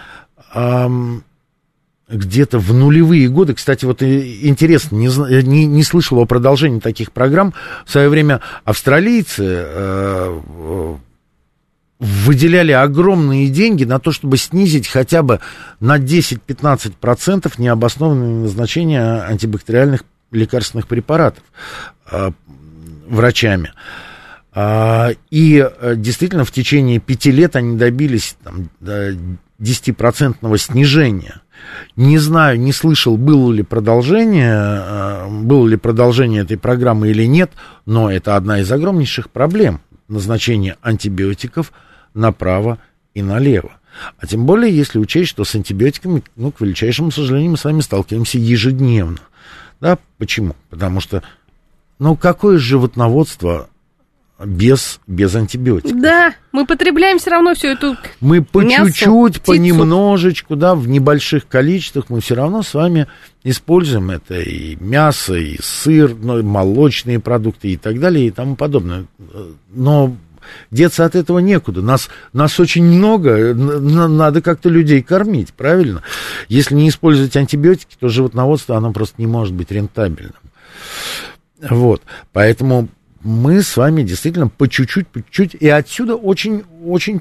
Эм... где-то в нулевые годы, кстати, вот интересно, не, не, не слышал о продолжении таких программ, в свое время австралийцы э, выделяли огромные деньги на то, чтобы снизить хотя бы на десять-пятнадцать процентов необоснованное назначение антибактериальных лекарственных препаратов э, врачами. Э, и действительно в течение пяти лет они добились там, десятипроцентного снижения. Не знаю, не слышал, было ли продолжение, было ли продолжение этой программы или нет, но это одна из огромнейших проблем назначения антибиотиков направо и налево. А тем более, если учесть, что с антибиотиками, ну, к величайшему сожалению, мы с вами сталкиваемся ежедневно. Да, почему? Потому что, ну, какое животноводство... Без, без антибиотиков. Да, мы потребляем все равно всю эту мы по мясо, чуть-чуть, птицу. Понемножечку, да, в небольших количествах мы все равно с вами используем это и мясо, и сыр, ну, и молочные продукты и так далее и тому подобное. Но деться от этого некуда. Нас, нас очень много, надо как-то людей кормить, правильно? Если не использовать антибиотики, то животноводство, оно просто не может быть рентабельным. Вот, поэтому... Мы с вами действительно по чуть-чуть, по чуть-чуть, и отсюда очень, очень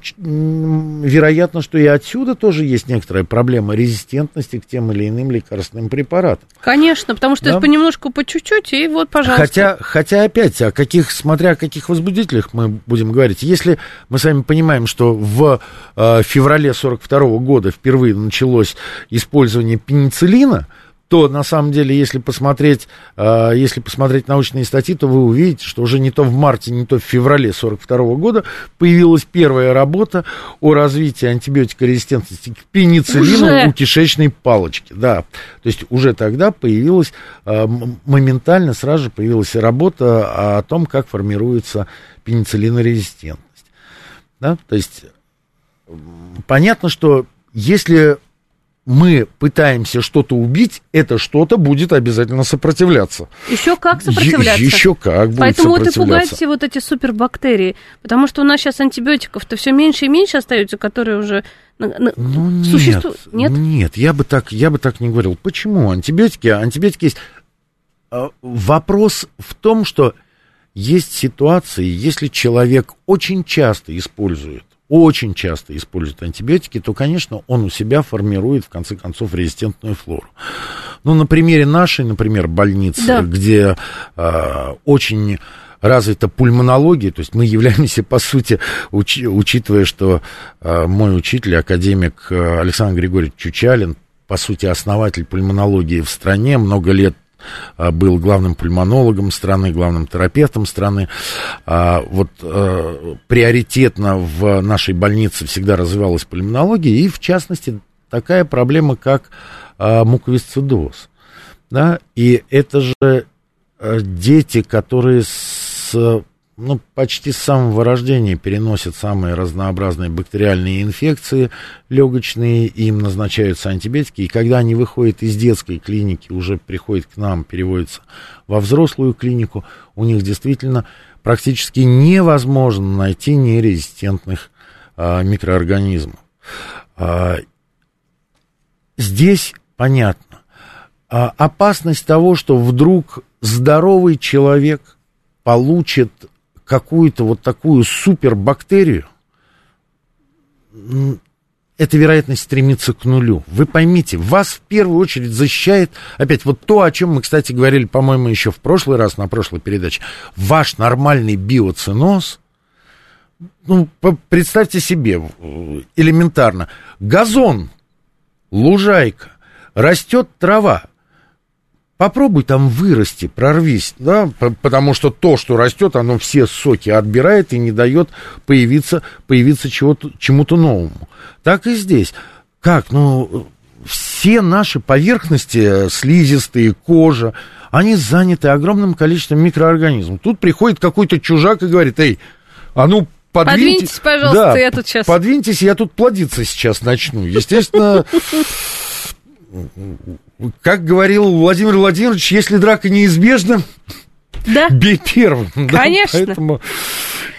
вероятно, что и отсюда тоже есть некоторая проблема резистентности к тем или иным лекарственным препаратам. Конечно, потому что да? Это понемножку, по чуть-чуть, и вот, пожалуйста. Хотя, хотя опять, о каких, смотря о каких возбудителях мы будем говорить. Если мы с вами понимаем, что в э, феврале тысяча девятьсот сорок второго года впервые началось использование пенициллина, то, на самом деле, если посмотреть, э, если посмотреть научные статьи, то вы увидите, что уже не то в марте, не то в феврале тысяча девятьсот сорок второго года появилась первая работа о развитии антибиотикорезистентности к пенициллину уже? У кишечной палочки. Да. То есть уже тогда появилась, э, моментально сразу же появилась работа о том, как формируется пенициллинорезистентность. Да? То есть понятно, что если... мы пытаемся что-то убить, это что-то будет обязательно сопротивляться. Еще как сопротивляться. Е- еще как будет Поэтому сопротивляться. Поэтому вот и пугают все вот эти супербактерии, потому что у нас сейчас антибиотиков-то все меньше и меньше остаются, которые уже... Ну, существуют. Нет, нет? Нет, я бы, так, я бы так не говорил. Почему? Антибиотики, антибиотики есть... Вопрос в том, что есть ситуации, если человек очень часто использует очень часто используют антибиотики, то, конечно, он у себя формирует, в конце концов, резистентную флору. Ну, на примере нашей, например, больницы, да. Где э, очень развита пульмонология, то есть мы являемся, по сути, уч- учитывая, что э, мой учитель, академик Александр Григорьевич Чучалин, по сути, основатель пульмонологии в стране, много лет э, был главным пульмонологом страны, главным терапевтом страны. Вот приоритетно в нашей больнице всегда развивалась пульмонология, и в частности такая проблема, как муковисцидоз. Да? И это же дети, которые с, ну, почти с самого рождения переносят самые разнообразные бактериальные инфекции легочные, им назначаются антибиотики, и когда они выходят из детской клиники, уже приходят к нам, переводятся во взрослую клинику, у них действительно... практически невозможно найти нерезистентных а, микроорганизмов. А, здесь понятно. А, опасность того, что вдруг здоровый человек получит какую-то вот такую супербактерию, эта вероятность стремится к нулю. Вы поймите, вас в первую очередь защищает, опять вот то, о чем мы, кстати, говорили, по-моему, еще в прошлый раз, на прошлой передаче, ваш нормальный биоценоз. Ну, представьте себе, элементарно, газон, лужайка, растет трава. Попробуй там вырасти, прорвись, да, потому что то, что растет, оно все соки отбирает и не дает появиться, появиться чего-то, чему-то новому. Так и здесь. Как? Ну, все наши поверхности, слизистые, кожа, они заняты огромным количеством микроорганизмов. Тут приходит какой-то чужак и говорит: эй, а ну, подвиньтесь, подвиньтесь пожалуйста, да, я тут сейчас... подвиньтесь, я тут плодиться сейчас начну. Естественно... Как говорил Владимир Владимирович, если драка неизбежна, да, бей первым. Конечно. Да? Поэтому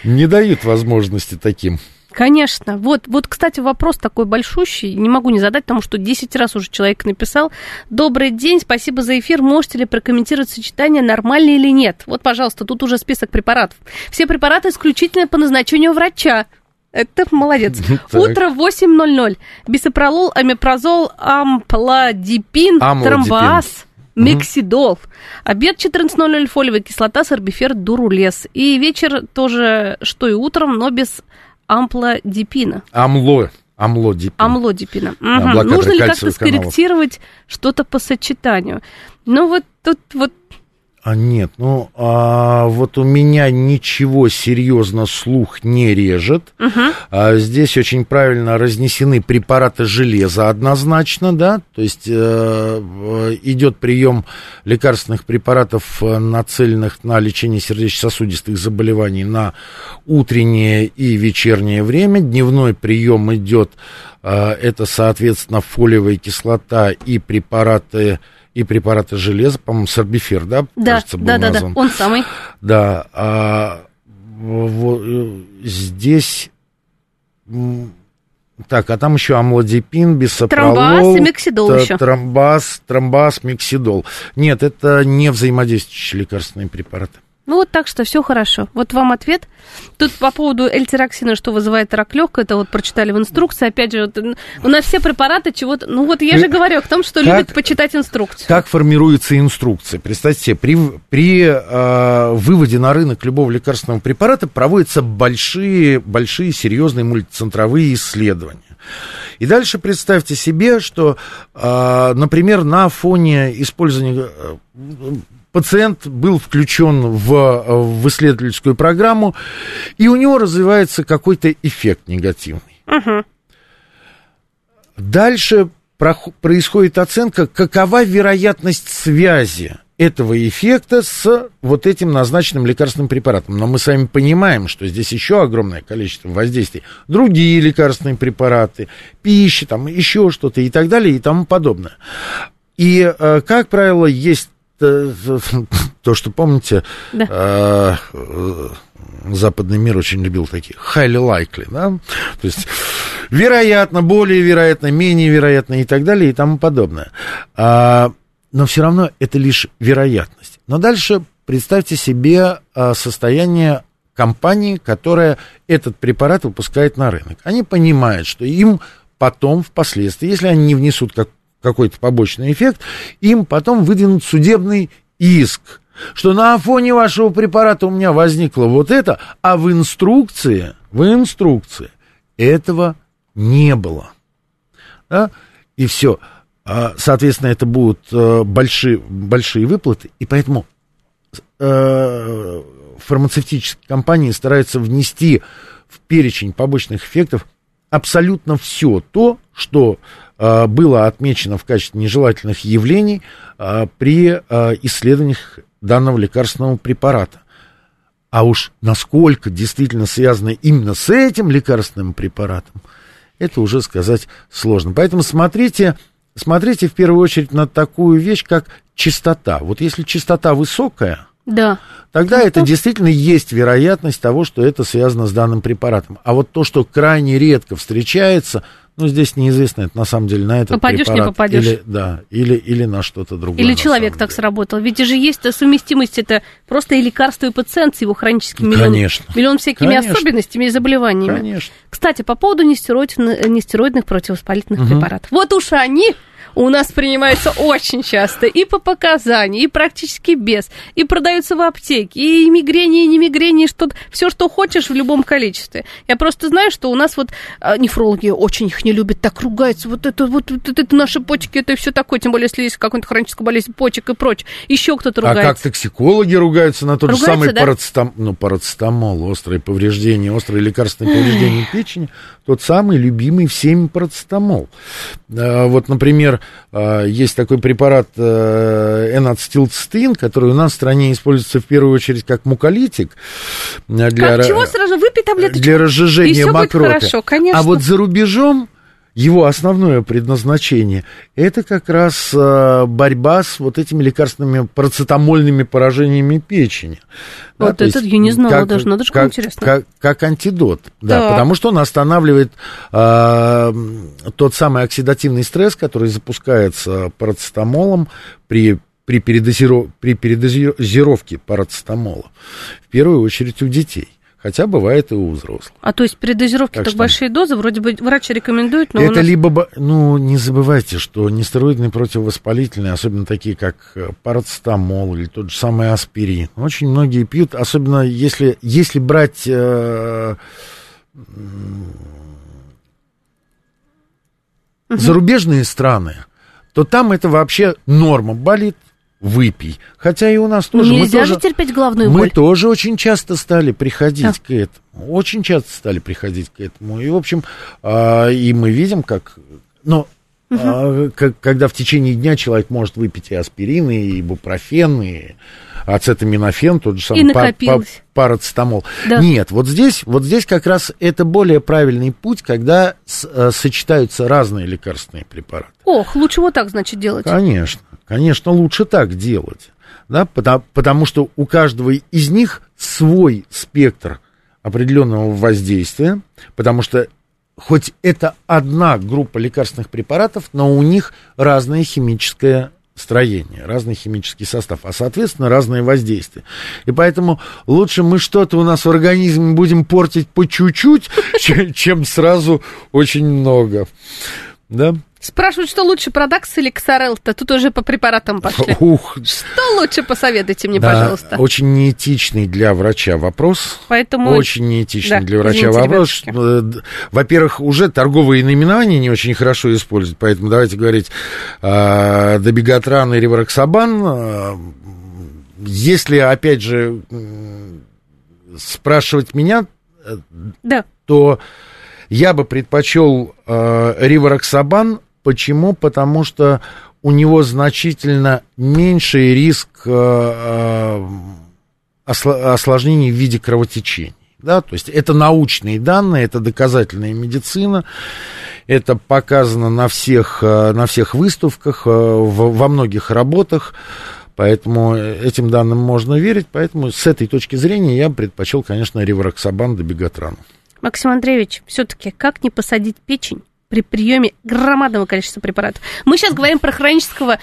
не дают возможности таким. Конечно. Вот, вот, кстати, вопрос такой большущий, не могу не задать, потому что десять раз уже человек написал. Добрый день, спасибо за эфир. Можете ли прокомментировать сочетание, нормально или нет? Вот, пожалуйста, тут уже список препаратов. Все препараты исключительно по назначению врача. Это молодец. Так. Утро восемь ноль ноль. Бисопролол, омепразол, амлодипин, тромбас, мексидол. Угу. Обед четырнадцать ноль ноль, фолиевая кислота, сорбифер, дурулес. И вечер тоже, что и утром, но без амлодипина. Амло. Амлодипин. Амлодипина. Угу. Нужно ли как-то скорректировать что-то по сочетанию? Ну вот тут вот... А нет, ну, а, вот у меня ничего серьезно слух не режет. Uh-huh. А, здесь очень правильно разнесены препараты железа однозначно, да, то есть э, идет прием лекарственных препаратов, нацеленных на лечение сердечно-сосудистых заболеваний на утреннее и вечернее время. Дневной прием идет, э, это, соответственно, фолиевая кислота и препараты... и препараты железа, по-моему, сорбифер, да? Да, кажется, был да, да, да, он самый. Да, а, вот, здесь, так, а там еще амлодипин, бисопролол. Тромбас и мексидол т- еще. Тромбас, тромбас, мексидол. Нет, это не взаимодействующие лекарственные препараты. Ну вот так что все хорошо. Вот вам ответ. Тут по поводу эльтироксина, что вызывает рак легкого, это вот прочитали в инструкции. Опять же, вот, у нас все препараты чего-то... Ну вот я же говорю о том, что как, любят почитать инструкцию. Как формируется инструкция? Представьте себе, при, при э, выводе на рынок любого лекарственного препарата проводятся большие, большие серьезные мультицентровые исследования. И дальше представьте себе, что, э, например, на фоне использования... Э, пациент был включен в, в исследовательскую программу, и у него развивается какой-то эффект негативный. Угу. Дальше про, происходит оценка, какова вероятность связи этого эффекта с вот этим назначенным лекарственным препаратом. Но мы с вами понимаем, что здесь еще огромное количество воздействий. Другие лекарственные препараты, пища, там, еще что-то и так далее и тому подобное. И, как правило, есть... То, что, помните, да. э, западный мир очень любил такие highly likely, да? То есть вероятно, более вероятно, менее вероятно и так далее и тому подобное. А, но все равно это лишь вероятность. Но дальше представьте себе состояние компании, которая этот препарат выпускает на рынок. Они понимают, что им потом, впоследствии, если они не внесут как какой-то побочный эффект, им потом выдвинут судебный иск, что на фоне вашего препарата у меня возникло вот это, а в инструкции, в инструкции этого не было. Да? И все. Соответственно, это будут большие, большие выплаты, и поэтому фармацевтические компании стараются внести в перечень побочных эффектов абсолютно все то, что э, было отмечено в качестве нежелательных явлений э, при э, исследованиях данного лекарственного препарата. А уж насколько действительно связано именно с этим лекарственным препаратом, это уже сказать сложно. Поэтому смотрите, смотрите в первую очередь на такую вещь, как частота. Вот если частота высокая, да. Тогда это действительно есть вероятность того, что это связано с данным препаратом. А вот то, что крайне редко встречается, ну, здесь неизвестно, это на самом деле на этот попадешь, препарат. Попадешь, не попадешь. Или, да, или, или на что-то другое. Или человек так сработал. Ведь же есть совместимость, это просто и лекарство, и пациент с его хроническим миллион, миллион всякими Конечно. особенностями и заболеваниями. Конечно. Кстати, по поводу нестероид, нестероидных противовоспалительных угу. препаратов. Вот уж они... у нас принимается очень часто, и по показанию, и практически без, и продаются в аптеке, и мигрени, и не мигрени, и что-то, все, что хочешь, в любом количестве. Я просто знаю, что у нас вот а, нефрологи очень их не любят, так ругаются, вот это, вот, вот это, это наши почки, это все такое, тем более, если есть какая-нибудь хроническая болезнь почек и прочее, еще кто-то ругается. А как токсикологи ругаются на тот ругаются, же самый да? парацетам... ну, парацетамол, острое повреждение, острое лекарственное повреждение печени, тот самый любимый всеми парацетамол. Вот, например, есть такой препарат Н-ацетилцистеин, который у нас в стране используется в первую очередь как муколитик. Для как, чего сразу? Выпей таблеточку. Для разжижения мокроты. Хорошо, конечно. А вот за рубежом его основное предназначение – это как раз борьба с вот этими лекарственными парацетамольными поражениями печени. Вот да, этот есть, я не знала как, даже, надо же как, как интересно. Как, как антидот, да, да, потому что он останавливает э, тот самый оксидативный стресс, который запускается парацетамолом при при передозиров, при передозировке парацетамола, в первую очередь у детей. Хотя бывает и у взрослых. А то есть при дозировке так, так большие дозы, вроде бы врач рекомендует, но это у нас... либо... Ну, не забывайте, что нестероидные противовоспалительные, особенно такие, как парацетамол или тот же самый аспирин, очень многие пьют, особенно если, если брать... Э, э, угу. зарубежные страны, то там это вообще норма. Болит — выпей. Хотя и у нас тоже... Но нельзя мы же тоже, терпеть главную мы боль. Мы тоже очень часто стали приходить а. к этому. Очень часто стали приходить к этому. И, в общем, а, и мы видим, как... Но угу. а, как, когда в течение дня человек может выпить и аспирин, и бупрофен, и ацетаминофен, тот же самый и пар, пар, парацетамол. Да. Нет, вот здесь, вот здесь как раз это более правильный путь, когда с, а, сочетаются разные лекарственные препараты. Ох, лучше вот так, значит, делать. Конечно. Конечно, лучше так делать, да, потому, потому что у каждого из них свой спектр определенного воздействия, потому что хоть это одна группа лекарственных препаратов, но у них разное химическое строение, разный химический состав, а, соответственно, разные воздействия. И поэтому лучше мы что-то у нас в организме будем портить по чуть-чуть, чем сразу очень много, да. Спрашивают, что лучше, Прадакс или Ксарелто? Тут уже по препаратам пошли. Ух. Что лучше, посоветуйте мне, да, пожалуйста. Очень неэтичный для врача вопрос. Поэтому... Очень неэтичный да, для врача вопрос. Ребятушки. Во-первых, уже торговые наименования не очень хорошо используют, поэтому давайте говорить э, Дабигатран и Ривароксабан. Если, опять же, спрашивать меня, да. то я бы предпочел э, Ривароксабан. Почему? Потому что у него значительно меньший риск э, осло, осложнений в виде кровотечений. Да? То есть это научные данные, это доказательная медицина, это показано на всех, на всех выставках, в, во многих работах. Поэтому этим данным можно верить. Поэтому с этой точки зрения я предпочел, конечно, Ривароксабан Дабигатрану. Максим Андреевич, все-таки как не посадить печень при приеме громадного количества препаратов? Мы сейчас говорим про хронического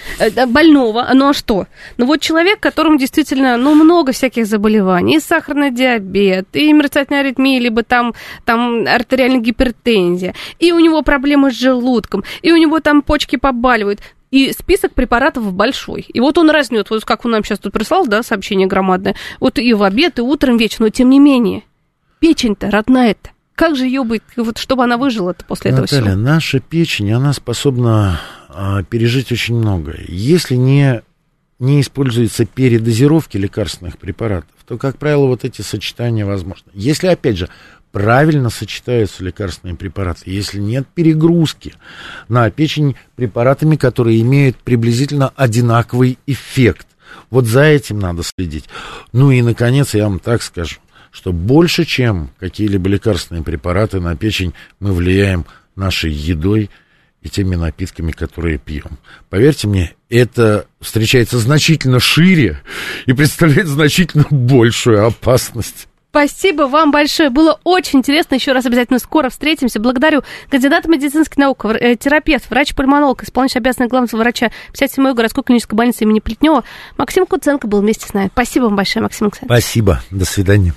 больного, ну а что? Ну вот человек, которому действительно ну, много всяких заболеваний, и сахарный диабет, и мерцательная аритмия, либо там, там артериальная гипертензия, и у него проблемы с желудком, и у него там почки побаливают, и список препаратов большой. И вот он разнёт, вот как он нам сейчас тут прислал, да, сообщение громадное, вот и в обед, и утром, вечером, но тем не менее, печень-то родная-то. Как же ее быть, вот, чтобы она выжила-то после Наталья, этого всего? Наталья, наша печень, она способна а, пережить очень многое. Если не, не используется передозировки лекарственных препаратов, то, как правило, вот эти сочетания возможны. Если, опять же, правильно сочетаются лекарственные препараты, если нет перегрузки на печень препаратами, которые имеют приблизительно одинаковый эффект. Вот за этим надо следить. Ну и, наконец, я вам так скажу, что больше, чем какие-либо лекарственные препараты на печень, мы влияем нашей едой и теми напитками, которые пьем. Поверьте мне, это встречается значительно шире и представляет значительно большую опасность. Спасибо вам большое. Было очень интересно. Еще раз обязательно скоро встретимся. Благодарю кандидата медицинских наук, терапевт, врач-пульмонолог, исполняющий обязанности главного врача пятьдесят седьмой городской клинической больницы имени Плетнёва. Максим Куценко был вместе с нами. Спасибо вам большое, Максим Александрович. Спасибо. До свидания.